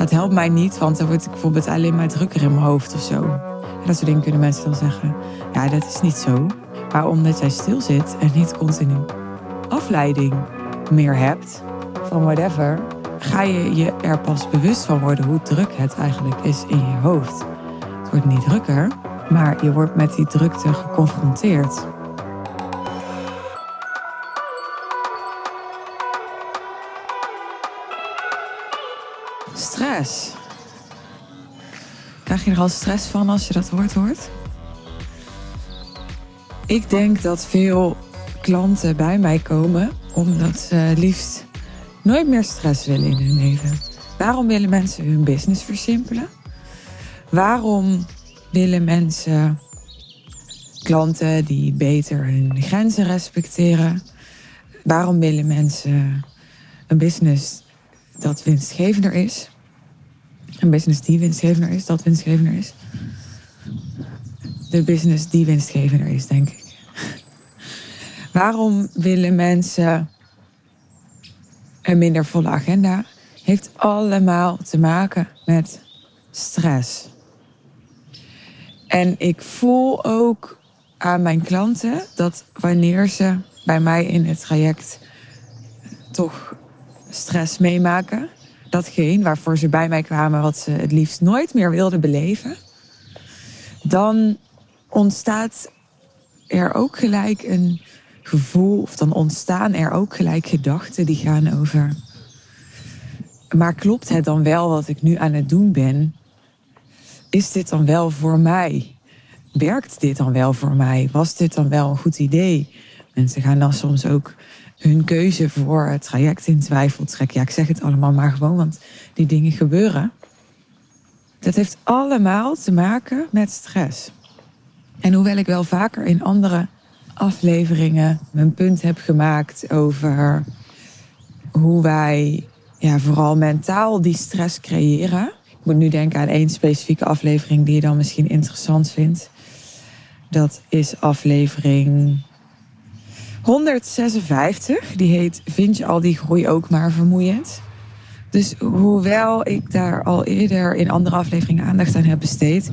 dat helpt mij niet, want dan word ik bijvoorbeeld alleen maar drukker in mijn hoofd of zo. En dat soort dingen kunnen mensen dan zeggen. Ja, dat is niet zo. Maar omdat jij stil zit en niet continu afleiding meer hebt van whatever, ga je je er pas bewust van worden hoe druk het eigenlijk is in je hoofd. Het wordt niet drukker, maar je wordt met die drukte geconfronteerd. Stress. Krijg je er al stress van als je dat woord hoort? Ik denk dat veel klanten bij mij komen omdat ze liefst nooit meer stress willen in hun leven. Waarom willen mensen hun business versimpelen? Waarom willen mensen klanten die beter hun grenzen respecteren? Waarom willen mensen een business dat winstgevender is? Een business die winstgevender is, dat winstgevender is. De business die winstgevender is, denk ik. Waarom willen mensen een minder volle agenda? Heeft allemaal te maken met stress. En ik voel ook aan mijn klanten dat wanneer ze bij mij in het traject toch stress meemaken, datgene waarvoor ze bij mij kwamen wat ze het liefst nooit meer wilden beleven, dan ontstaat er ook gelijk een gevoel, of dan ontstaan er ook gelijk gedachten die gaan over, maar klopt het dan wel wat ik nu aan het doen ben? Is dit dan wel voor mij? Werkt dit dan wel voor mij? Was dit dan wel een goed idee? Mensen gaan dan soms ook hun keuze voor het traject in twijfel trekken. Ja, ik zeg het allemaal maar gewoon, want die dingen gebeuren. Dat heeft allemaal te maken met stress. En hoewel ik wel vaker in andere afleveringen mijn punt heb gemaakt over hoe wij vooral mentaal die stress creëren. Ik moet nu denken aan één specifieke aflevering die je dan misschien interessant vindt. Dat is aflevering 156, die heet Vind je al die groei ook maar vermoeiend? Dus hoewel ik daar al eerder in andere afleveringen aandacht aan heb besteed,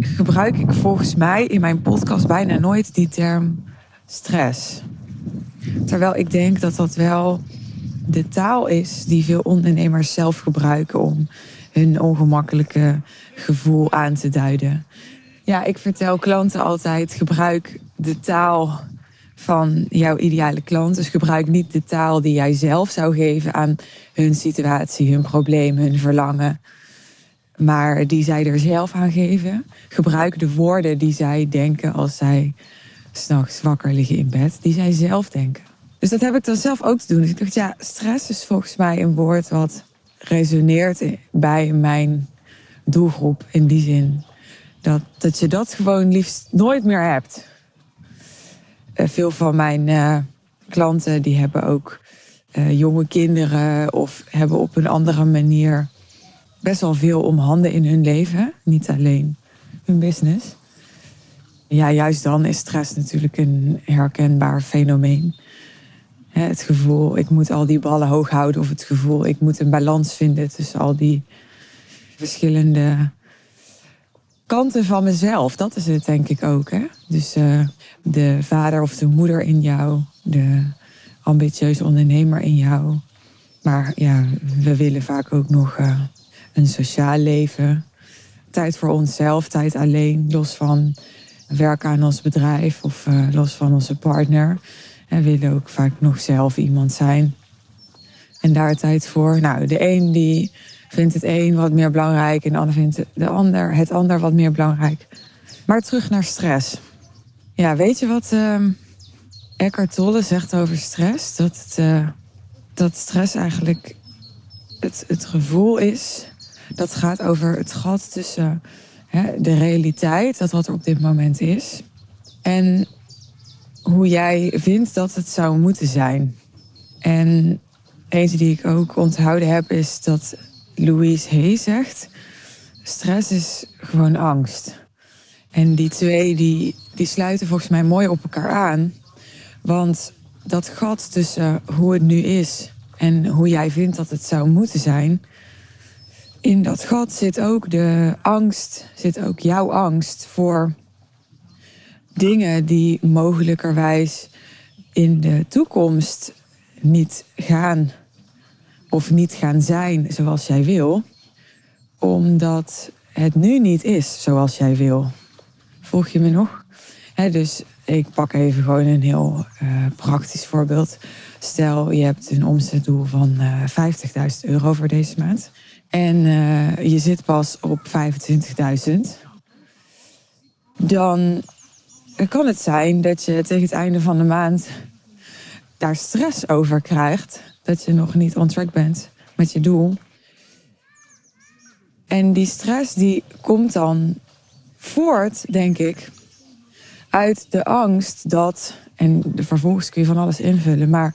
gebruik ik volgens mij in mijn podcast bijna nooit die term stress. Terwijl ik denk dat dat wel de taal is die veel ondernemers zelf gebruiken om hun ongemakkelijke gevoel aan te duiden. Ja, ik vertel klanten altijd, gebruik de taal van jouw ideale klant. Dus gebruik niet de taal die jij zelf zou geven aan hun situatie, hun probleem, hun verlangen, maar die zij er zelf aan geven. Gebruik de woorden die zij denken als zij 's nachts wakker liggen in bed, die zij zelf denken. Dus dat heb ik dan zelf ook te doen. Dus ik dacht, ja, stress is volgens mij een woord wat resoneert bij mijn doelgroep in die zin. Dat je dat gewoon liefst nooit meer hebt. Veel van mijn klanten die hebben ook jonge kinderen of hebben op een andere manier best wel veel om handen in hun leven. Niet alleen hun business. Ja, juist dan is stress natuurlijk een herkenbaar fenomeen. Het gevoel, ik moet al die ballen hoog houden, of het gevoel, ik moet een balans vinden tussen al die verschillende kanten van mezelf, dat is het denk ik ook. Hè? Dus de vader of de moeder in jou, de ambitieuze ondernemer in jou. Maar ja, we willen vaak ook nog een sociaal leven. Tijd voor onszelf, tijd alleen, los van werken aan ons bedrijf of los van onze partner. En we willen ook vaak nog zelf iemand zijn. En daar tijd voor. Nou, de een die vindt het een wat meer belangrijk en de ander vindt het ander wat meer belangrijk. Maar terug naar stress. Ja, weet je wat Eckhart Tolle zegt over stress? Dat stress eigenlijk het gevoel is. Dat gaat over het gat tussen de realiteit, dat wat er op dit moment is, en hoe jij vindt dat het zou moeten zijn. En eentje die ik ook onthouden heb is dat Louise Hay zegt, stress is gewoon angst. En die twee die sluiten volgens mij mooi op elkaar aan. Want dat gat tussen hoe het nu is en hoe jij vindt dat het zou moeten zijn, in dat gat zit ook de angst, zit ook jouw angst voor dingen die mogelijkerwijs in de toekomst niet gaan of niet gaan zijn zoals jij wil, omdat het nu niet is zoals jij wil. Volg je me nog? Dus ik pak even gewoon een heel praktisch voorbeeld. Stel, je hebt een omzetdoel van €50.000 voor deze maand. En je zit pas op 25.000. Dan kan het zijn dat je tegen het einde van de maand daar stress over krijgt. Dat je nog niet on track bent met je doel. En die stress die komt dan voort, denk ik, uit de angst dat... En vervolgens kun je van alles invullen. Maar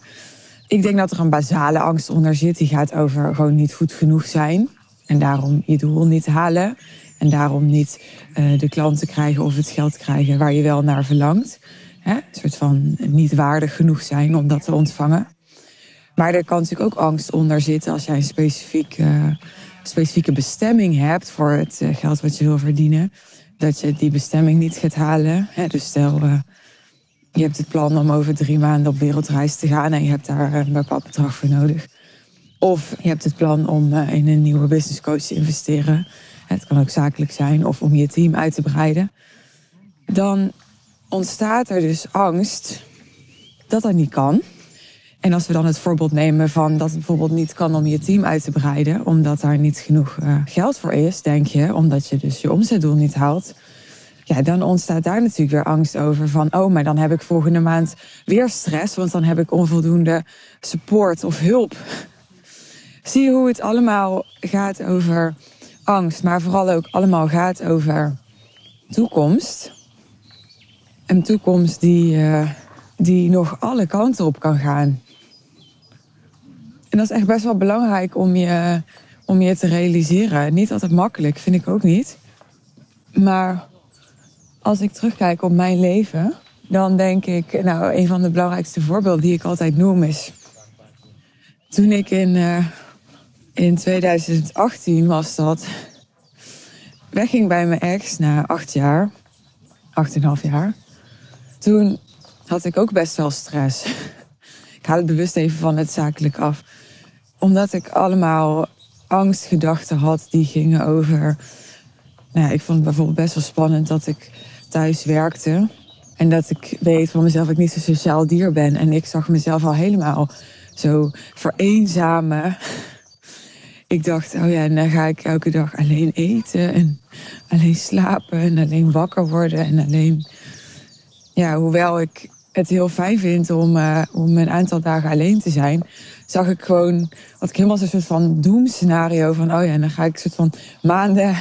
ik denk dat er een basale angst onder zit. Die gaat over gewoon niet goed genoeg zijn. En daarom je doel niet halen. En daarom niet de klanten krijgen of het geld krijgen waar je wel naar verlangt. Hè? Een soort van niet waardig genoeg zijn om dat te ontvangen. Maar er kan natuurlijk ook angst onder zitten als jij een specifieke bestemming hebt voor het geld wat je wil verdienen. Dat je die bestemming niet gaat halen. Hè? Dus stel... Je hebt het plan om over 3 maanden op wereldreis te gaan en je hebt daar een bepaald bedrag voor nodig. Of je hebt het plan om in een nieuwe business coach te investeren. Het kan ook zakelijk zijn, of om je team uit te breiden. Dan ontstaat er dus angst dat dat niet kan. En als we dan het voorbeeld nemen van dat het bijvoorbeeld niet kan om je team uit te breiden, omdat daar niet genoeg geld voor is, denk je, omdat je dus je omzetdoel niet haalt. Ja, dan ontstaat daar natuurlijk weer angst over van... oh, maar dan heb ik volgende maand weer stress... want dan heb ik onvoldoende support of hulp. Zie je hoe het allemaal gaat over angst... maar vooral ook allemaal gaat over toekomst. Een toekomst die nog alle kanten op kan gaan. En dat is echt best wel belangrijk om je te realiseren. Niet altijd makkelijk, vind ik ook niet. Maar... Als ik terugkijk op mijn leven, dan denk ik... Nou, een van de belangrijkste voorbeelden die ik altijd noem is... Toen ik in 2018 was dat... Wegging bij mijn ex na 8 jaar. 8,5 jaar. Toen had ik ook best wel stress. Ik haal het bewust even van het zakelijk af. Omdat ik allemaal angstgedachten had die gingen over... Nou ja, ik vond het bijvoorbeeld best wel spannend dat ik thuis werkte. En dat ik weet van mezelf dat ik niet zo'n sociaal dier ben. En ik zag mezelf al helemaal zo vereenzamen. Ik dacht, oh ja, en dan ga ik elke dag alleen eten. En alleen slapen. En alleen wakker worden. En alleen... Ja, hoewel ik het heel fijn vind om een aantal dagen alleen te zijn... zag ik gewoon... Had ik helemaal zo'n soort van doemscenario van... Oh ja, en dan ga ik een soort van maanden...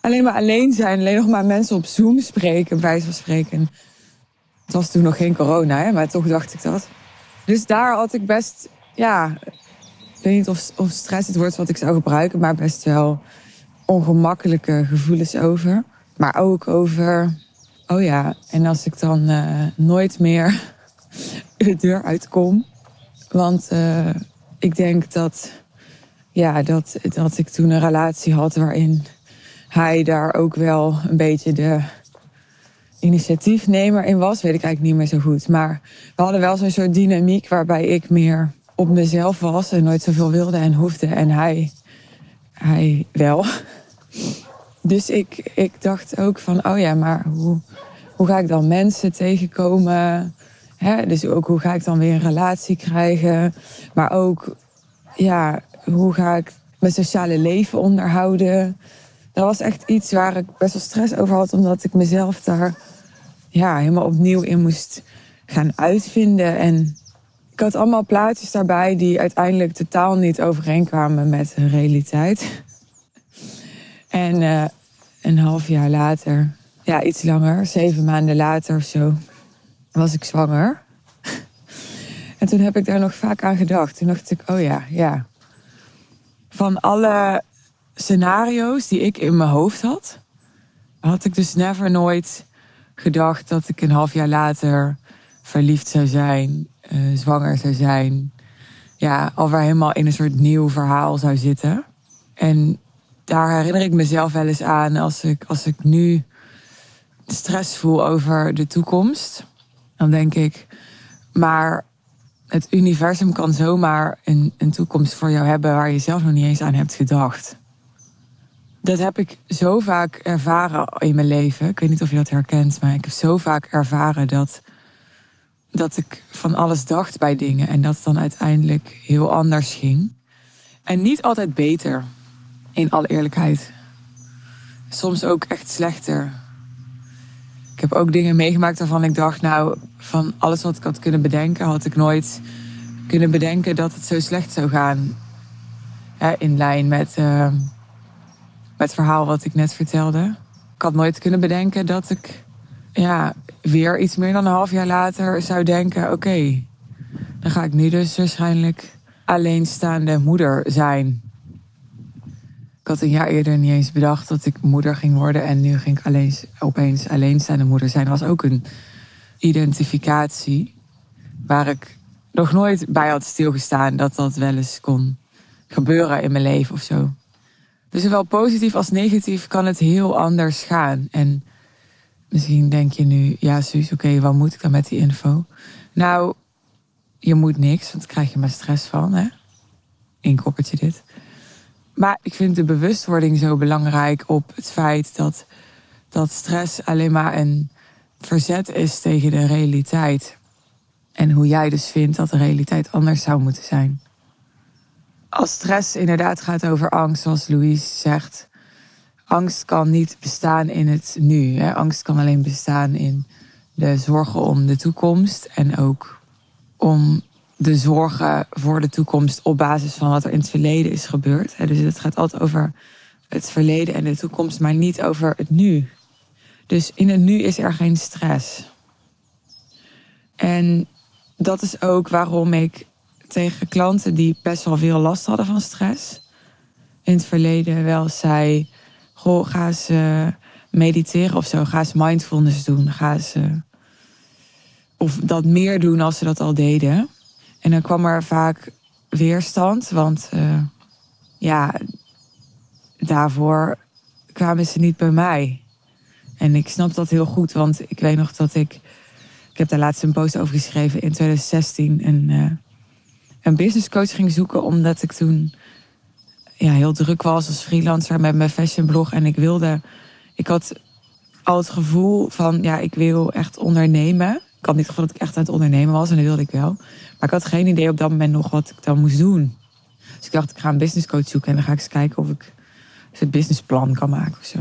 Alleen maar alleen zijn, alleen nog maar mensen op Zoom spreken, bij wijze van spreken. Het was toen nog geen corona, hè, maar toch dacht ik dat. Dus daar had ik best, ja, ik weet niet of stress het woord wat ik zou gebruiken, maar best wel ongemakkelijke gevoelens over. Maar ook over, oh ja, en als ik dan nooit meer de deur uitkom. Want ik denk dat ik toen een relatie had waarin... hij daar ook wel een beetje de initiatiefnemer in was. Weet ik eigenlijk niet meer zo goed. Maar we hadden wel zo'n soort dynamiek waarbij ik meer op mezelf was... en nooit zoveel wilde en hoefde. En hij wel. Dus ik dacht ook van, oh ja, maar hoe ga ik dan mensen tegenkomen? Hè? Dus ook hoe ga ik dan weer een relatie krijgen? Maar ook, ja, hoe ga ik mijn sociale leven onderhouden... Dat was echt iets waar ik best wel stress over had... omdat ik mezelf daar helemaal opnieuw in moest gaan uitvinden. En ik had allemaal plaatjes daarbij... die uiteindelijk totaal niet overeenkwamen met de realiteit. En een half jaar later, ja, iets langer... 7 maanden later of zo, was ik zwanger. En toen heb ik daar nog vaak aan gedacht. Toen dacht ik, oh ja. Van alle... scenario's die ik in mijn hoofd had... had ik dus nooit gedacht dat ik een half jaar later... verliefd zou zijn, zwanger zou zijn... Ja, alweer helemaal in een soort nieuw verhaal zou zitten. En daar herinner ik mezelf wel eens aan als ik nu stress voel over de toekomst. Dan denk ik, maar het universum kan zomaar een toekomst voor jou hebben waar je zelf nog niet eens aan hebt gedacht. Dat heb ik zo vaak ervaren in mijn leven. Ik weet niet of je dat herkent, maar ik heb zo vaak ervaren dat ik van alles dacht bij dingen en dat het dan uiteindelijk heel anders ging. En niet altijd beter, in alle eerlijkheid. Soms ook echt slechter. Ik heb ook dingen meegemaakt waarvan ik dacht, nou, van alles wat ik had kunnen bedenken, had ik nooit kunnen bedenken dat het zo slecht zou gaan. Hè, in lijn met het verhaal wat ik net vertelde. Ik had nooit kunnen bedenken dat ik weer iets meer dan een half jaar later zou denken, oké, dan ga ik nu dus waarschijnlijk alleenstaande moeder zijn. Ik had een jaar eerder niet eens bedacht dat ik moeder ging worden. En nu ging ik opeens alleenstaande moeder zijn. Dat was ook een identificatie waar ik nog nooit bij had stilgestaan. Dat wel eens kon gebeuren in mijn leven of zo. Dus zowel positief als negatief kan het heel anders gaan. En misschien denk je nu, ja Suus, oké, wat moet ik dan met die info? Nou, je moet niks, want daar krijg je maar stress van, hè? Eén koppertje dit. Maar ik vind de bewustwording zo belangrijk op het feit dat stress alleen maar een verzet is tegen de realiteit. En hoe jij dus vindt dat de realiteit anders zou moeten zijn. Als stress inderdaad gaat over angst, zoals Louise zegt, angst kan niet bestaan in het nu. Hè? Angst kan alleen bestaan in de zorgen om de toekomst en ook om de zorgen voor de toekomst op basis van wat er in het verleden is gebeurd. Dus het gaat altijd over het verleden en de toekomst, maar niet over het nu. Dus in het nu is er geen stress. En dat is ook waarom ik tegen klanten die best wel veel last hadden van stress in het verleden wel zei, goh, ga eens mediteren of zo. Ga eens mindfulness doen. Ga eens, of dat meer doen als ze dat al deden. En dan kwam er vaak weerstand, want daarvoor kwamen ze niet bij mij. En ik snap dat heel goed, want ik weet nog dat ik heb daar laatst een post over geschreven, in 2016 een businesscoach ging zoeken, omdat ik toen heel druk was als freelancer met mijn fashionblog. En ik had al het gevoel van, ik wil echt ondernemen. Ik had niet het gevoel dat ik echt aan het ondernemen was. En dat wilde ik wel. Maar ik had geen idee op dat moment nog wat ik dan moest doen. Dus ik dacht, ik ga een businesscoach zoeken. En dan ga ik eens kijken of ik een businessplan kan maken of zo.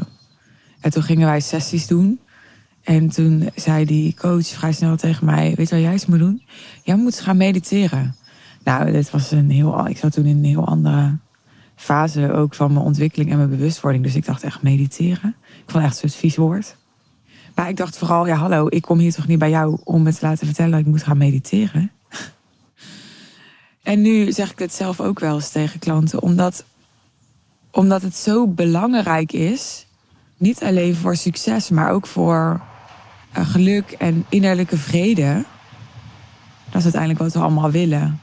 En toen gingen wij sessies doen. En toen zei die coach vrij snel tegen mij, weet je wat jij eens moet doen? Jij moet eens gaan mediteren. Nou, dit was ik zat toen in een heel andere fase ook van mijn ontwikkeling en mijn bewustwording. Dus ik dacht echt mediteren. Ik vond het echt zo'n vies woord. Maar ik dacht vooral, hallo, ik kom hier toch niet bij jou om me te laten vertellen dat ik moet gaan mediteren. En nu zeg ik dit zelf ook wel eens tegen klanten, omdat het zo belangrijk is, niet alleen voor succes, maar ook voor geluk en innerlijke vrede. Dat is uiteindelijk wat we allemaal willen.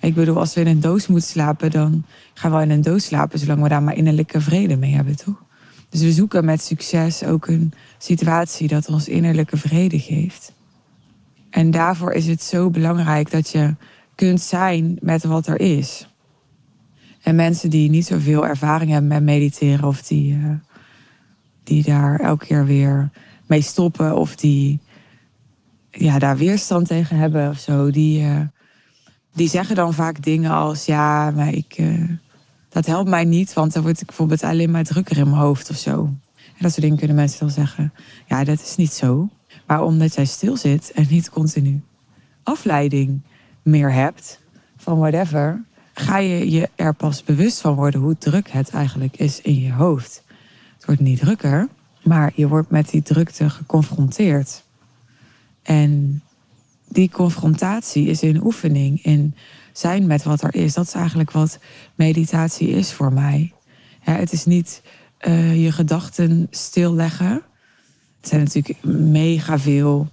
Ik bedoel, als we in een doos moeten slapen, dan gaan we in een doos slapen, zolang we daar maar innerlijke vrede mee hebben, toch? Dus we zoeken met succes ook een situatie dat ons innerlijke vrede geeft. En daarvoor is het zo belangrijk dat je kunt zijn met wat er is. En mensen die niet zoveel ervaring hebben met mediteren, of die daar elke keer weer mee stoppen, of die daar weerstand tegen hebben of zo, die zeggen dan vaak dingen als, maar ik... Dat helpt mij niet, want dan word ik bijvoorbeeld alleen maar drukker in mijn hoofd of zo. En dat soort dingen kunnen mensen dan zeggen. Ja, dat is niet zo. Maar omdat jij stil zit en niet continu afleiding meer hebt van whatever, ga je er pas bewust van worden hoe druk het eigenlijk is in je hoofd. Het wordt niet drukker, maar je wordt met die drukte geconfronteerd. En die confrontatie is een oefening in zijn met wat er is. Dat is eigenlijk wat meditatie is voor mij. Het is niet je gedachten stilleggen. Er zijn natuurlijk mega veel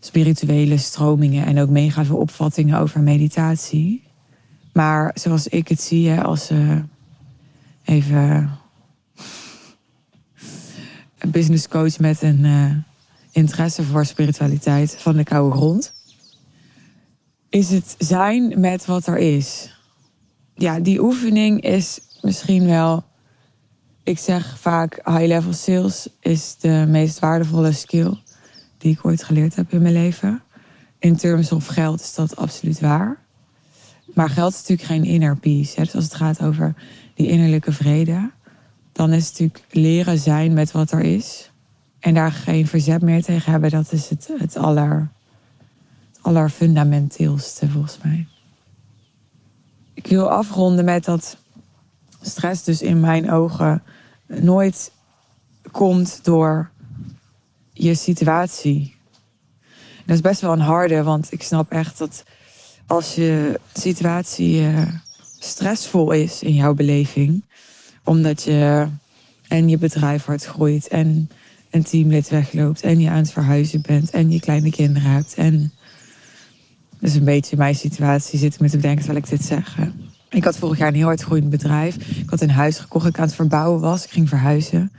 spirituele stromingen en ook mega veel opvattingen over meditatie. Maar zoals ik het zie, als even business coach met een interesse voor spiritualiteit van de koude grond. Is het zijn met wat er is. Ja, die oefening is misschien wel... Ik zeg vaak high-level sales is de meest waardevolle skill die ik ooit geleerd heb in mijn leven. In terms of geld is dat absoluut waar. Maar geld is natuurlijk geen inner peace. Hè? Dus als het gaat over die innerlijke vrede... dan is het natuurlijk leren zijn met wat er is. En daar geen verzet meer tegen hebben. Dat is het allerfundamenteelste volgens mij. Ik wil afronden met dat stress dus in mijn ogen... nooit komt door je situatie. En dat is best wel een harde, want ik snap echt dat... als je situatie stressvol is in jouw beleving... omdat je en je bedrijf hard groeit... en een teamlid wegloopt... en je aan het verhuizen bent... en je kleine kinderen hebt... en dus een beetje in mijn situatie zitten met te bedenken terwijl ik dit zeg. Ik had vorig jaar een heel hard groeiend bedrijf. Ik had een huis gekocht, ik aan het verbouwen was. Ik ging verhuizen.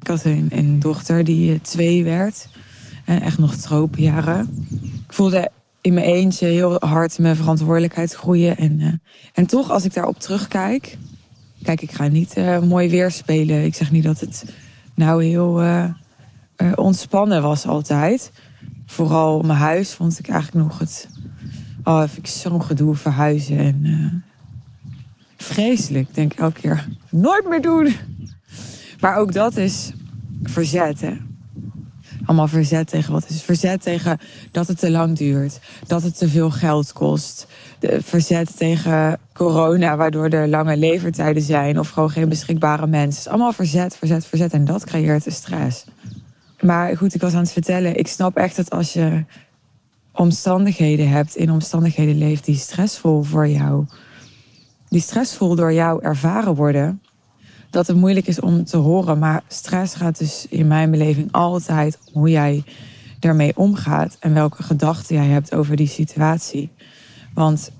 Ik had een dochter die 2 werd. En echt nog tropenjaren. Ik voelde in mijn eentje heel hard mijn verantwoordelijkheid groeien. En toch, als ik daarop terugkijk... Kijk, ik ga niet mooi weer spelen. Ik zeg niet dat het nou heel ontspannen was altijd. Vooral mijn huis vond ik eigenlijk nog het... Oh, heb ik zo'n gedoe verhuizen. En vreselijk, ik denk elke keer. Nooit meer doen. Maar ook dat is verzet, hè. Allemaal verzet tegen wat is. Verzet tegen dat het te lang duurt. Dat het te veel geld kost. Verzet tegen corona, waardoor er lange levertijden zijn. Of gewoon geen beschikbare mensen. Allemaal verzet, verzet, verzet. En dat creëert de stress. Maar goed, ik was aan het vertellen. Ik snap echt dat als je omstandigheden hebt... in omstandigheden leeft die stressvol voor jou... die stressvol door jou ervaren worden... dat het moeilijk is om te horen. Maar stress gaat dus in mijn beleving altijd... om hoe jij daarmee omgaat... en welke gedachten jij hebt over die situatie. Want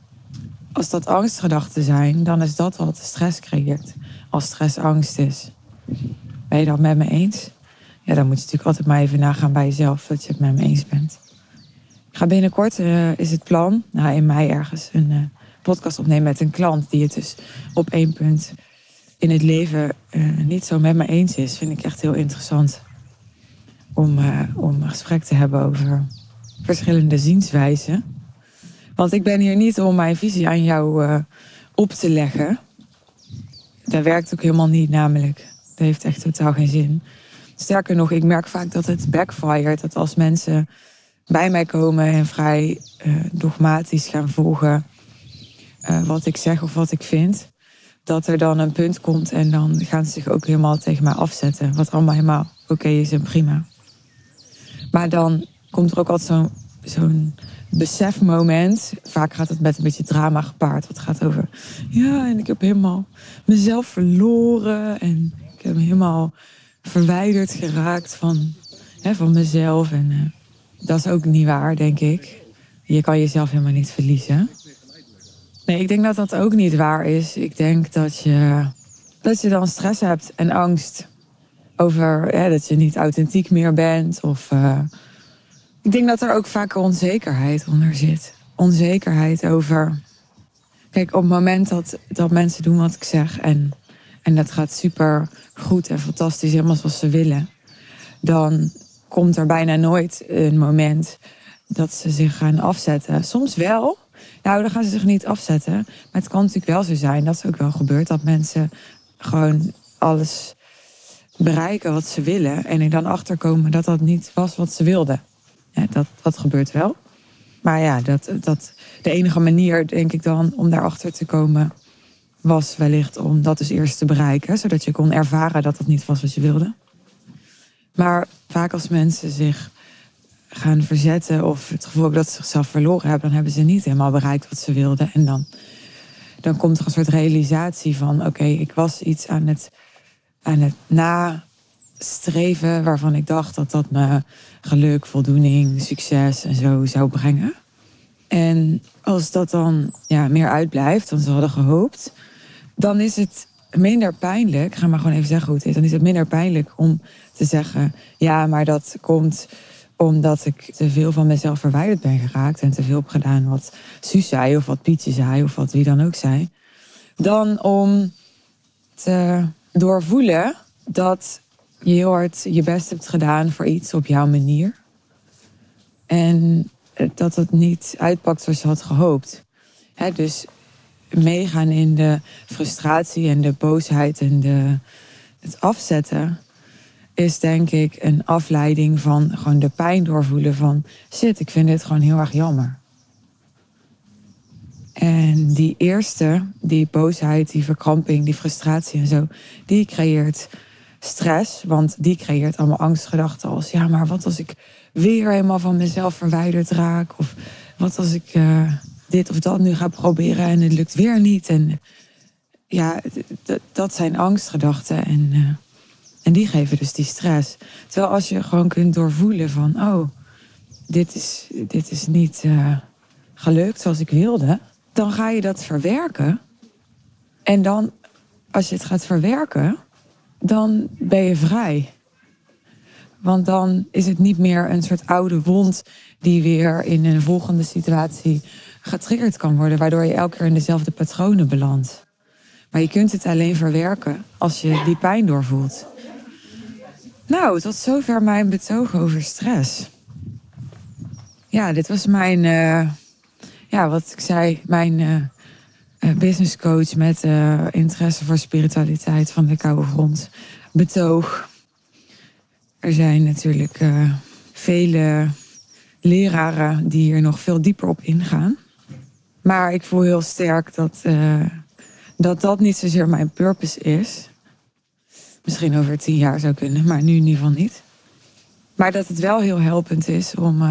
als dat angstgedachten zijn... dan is dat wat stress creëert. Als stress angst is. Ben je dat met me eens? Ja, dan moet je natuurlijk altijd maar even nagaan bij jezelf... dat je het met me eens bent. Ik ga binnenkort, is het plan... in mei ergens een podcast opnemen met een klant... die het dus op 1 punt... in het leven niet zo met me eens is. Vind ik echt heel interessant om een gesprek te hebben over verschillende zienswijzen. Want ik ben hier niet om mijn visie aan jou op te leggen. Dat werkt ook helemaal niet namelijk. Dat heeft echt totaal geen zin. Sterker nog, ik merk vaak dat het backfired. Dat als mensen bij mij komen en vrij dogmatisch gaan volgen... wat ik zeg of wat ik vind... dat er dan een punt komt en dan gaan ze zich ook helemaal tegen mij afzetten. Wat allemaal helemaal oké is en prima. Maar dan komt er ook altijd zo'n besefmoment. Vaak gaat het met een beetje drama gepaard. Wat gaat over, ja, en ik heb helemaal mezelf verloren. En ik heb me helemaal verwijderd geraakt van mezelf. En dat is ook niet waar, denk ik. Je kan jezelf helemaal niet verliezen. Nee, ik denk dat dat ook niet waar is. Ik denk dat je dan stress hebt en angst over dat je niet authentiek meer bent. Of, ik denk dat er ook vaak onzekerheid onder zit. Onzekerheid over... Kijk, op het moment dat mensen doen wat ik zeg... en dat gaat super goed en fantastisch, helemaal zoals ze willen... dan komt er bijna nooit een moment dat ze zich gaan afzetten. Soms wel... Nou, dan gaan ze zich niet afzetten. Maar het kan natuurlijk wel zo zijn, dat is ook wel gebeurd... dat mensen gewoon alles bereiken wat ze willen... en er dan achterkomen dat dat niet was wat ze wilden. Ja, dat gebeurt wel. Maar ja, dat de enige manier, denk ik dan, om daarachter te komen... was wellicht om dat dus eerst te bereiken... zodat je kon ervaren dat dat niet was wat je wilde. Maar vaak als mensen zich... gaan verzetten of het gevoel dat ze zichzelf verloren hebben... dan hebben ze niet helemaal bereikt wat ze wilden. En dan komt er een soort realisatie van... oké, ik was iets aan het nastreven... waarvan ik dacht dat me geluk, voldoening, succes en zo zou brengen. En als dat dan meer uitblijft dan ze hadden gehoopt... dan is het minder pijnlijk, ga maar gewoon even zeggen hoe het is, dan is het minder pijnlijk om te zeggen, ja, maar dat komt omdat ik te veel van mezelf verwijderd ben geraakt en te veel heb gedaan wat Suus zei of wat Pietje zei of wat wie dan ook zei. Dan om te doorvoelen dat je heel hard je best hebt gedaan voor iets op jouw manier. En dat het niet uitpakt zoals je had gehoopt. Dus meegaan in de frustratie en de boosheid en het afzetten is denk ik een afleiding van gewoon de pijn doorvoelen van shit, ik vind dit gewoon heel erg jammer. En die eerste, die boosheid, die verkramping, die frustratie en zo, die creëert stress, want die creëert allemaal angstgedachten als ja, maar wat als ik weer helemaal van mezelf verwijderd raak? Of wat als ik dit of dat nu ga proberen en het lukt weer niet? En ja, dat zijn angstgedachten en die geven dus die stress. Terwijl als je gewoon kunt doorvoelen van oh, dit is niet gelukt zoals ik wilde, dan ga je dat verwerken. En dan, als je het gaat verwerken, dan ben je vrij. Want dan is het niet meer een soort oude wond die weer in een volgende situatie getriggerd kan worden, waardoor je elke keer in dezelfde patronen belandt. Maar je kunt het alleen verwerken als je die pijn doorvoelt. Nou, tot zover mijn betoog over stress. Ja, dit was mijn, wat ik zei, mijn business coach met interesse voor spiritualiteit van de koude grond betoog. Er zijn natuurlijk vele leraren die hier nog veel dieper op ingaan. Maar ik voel heel sterk dat niet zozeer mijn purpose is. Misschien over 10 jaar zou kunnen, maar nu in ieder geval niet. Maar dat het wel heel helpend is om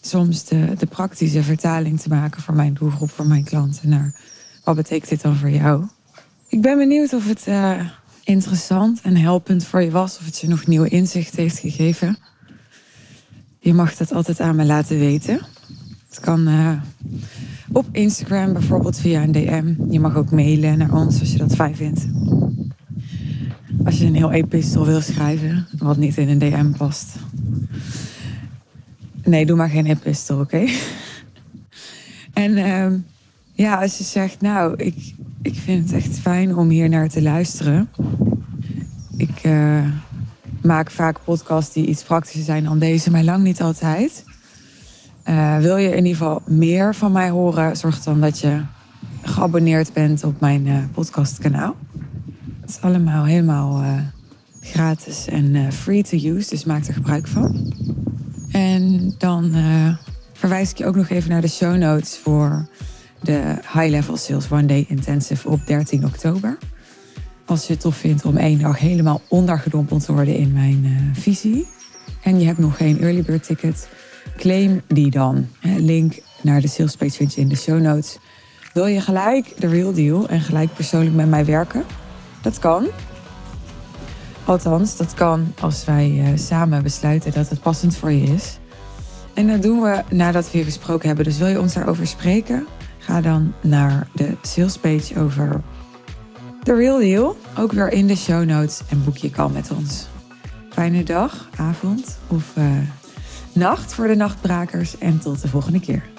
soms de praktische vertaling te maken voor mijn doelgroep, voor mijn klanten. Naar wat betekent dit dan voor jou? Ik ben benieuwd of het interessant en helpend voor je was, of het je nog nieuwe inzichten heeft gegeven. Je mag dat altijd aan me laten weten. Het kan op Instagram bijvoorbeeld via een DM. Je mag ook mailen naar ons als je dat fijn vindt. Als je een heel epistel wil schrijven, wat niet in een DM past. Nee, doe maar geen epistel, oké? En als je zegt, nou, ik vind het echt fijn om hier naar te luisteren. Ik maak vaak podcasts die iets praktischer zijn dan deze, maar lang niet altijd. Wil je in ieder geval meer van mij horen, zorg dan dat je geabonneerd bent op mijn podcastkanaal. Het is allemaal helemaal gratis en free to use, dus maak er gebruik van. En dan verwijs ik je ook nog even naar de show notes voor de High Level Sales One Day Intensive op 13 oktober. Als je het tof vindt om 1 dag helemaal ondergedompeld te worden in mijn visie. En je hebt nog geen early bird ticket, claim die dan. Link naar de sales page vind je in de show notes. Wil je gelijk de real deal en gelijk persoonlijk met mij werken? Dat kan. Althans, dat kan als wij samen besluiten dat het passend voor je is. En dat doen we nadat we hier gesproken hebben. Dus wil je ons daarover spreken? Ga dan naar de sales page over The Real Deal, ook weer in de show notes, en boek je call met ons. Fijne dag, avond of nacht voor de nachtbrakers en tot de volgende keer.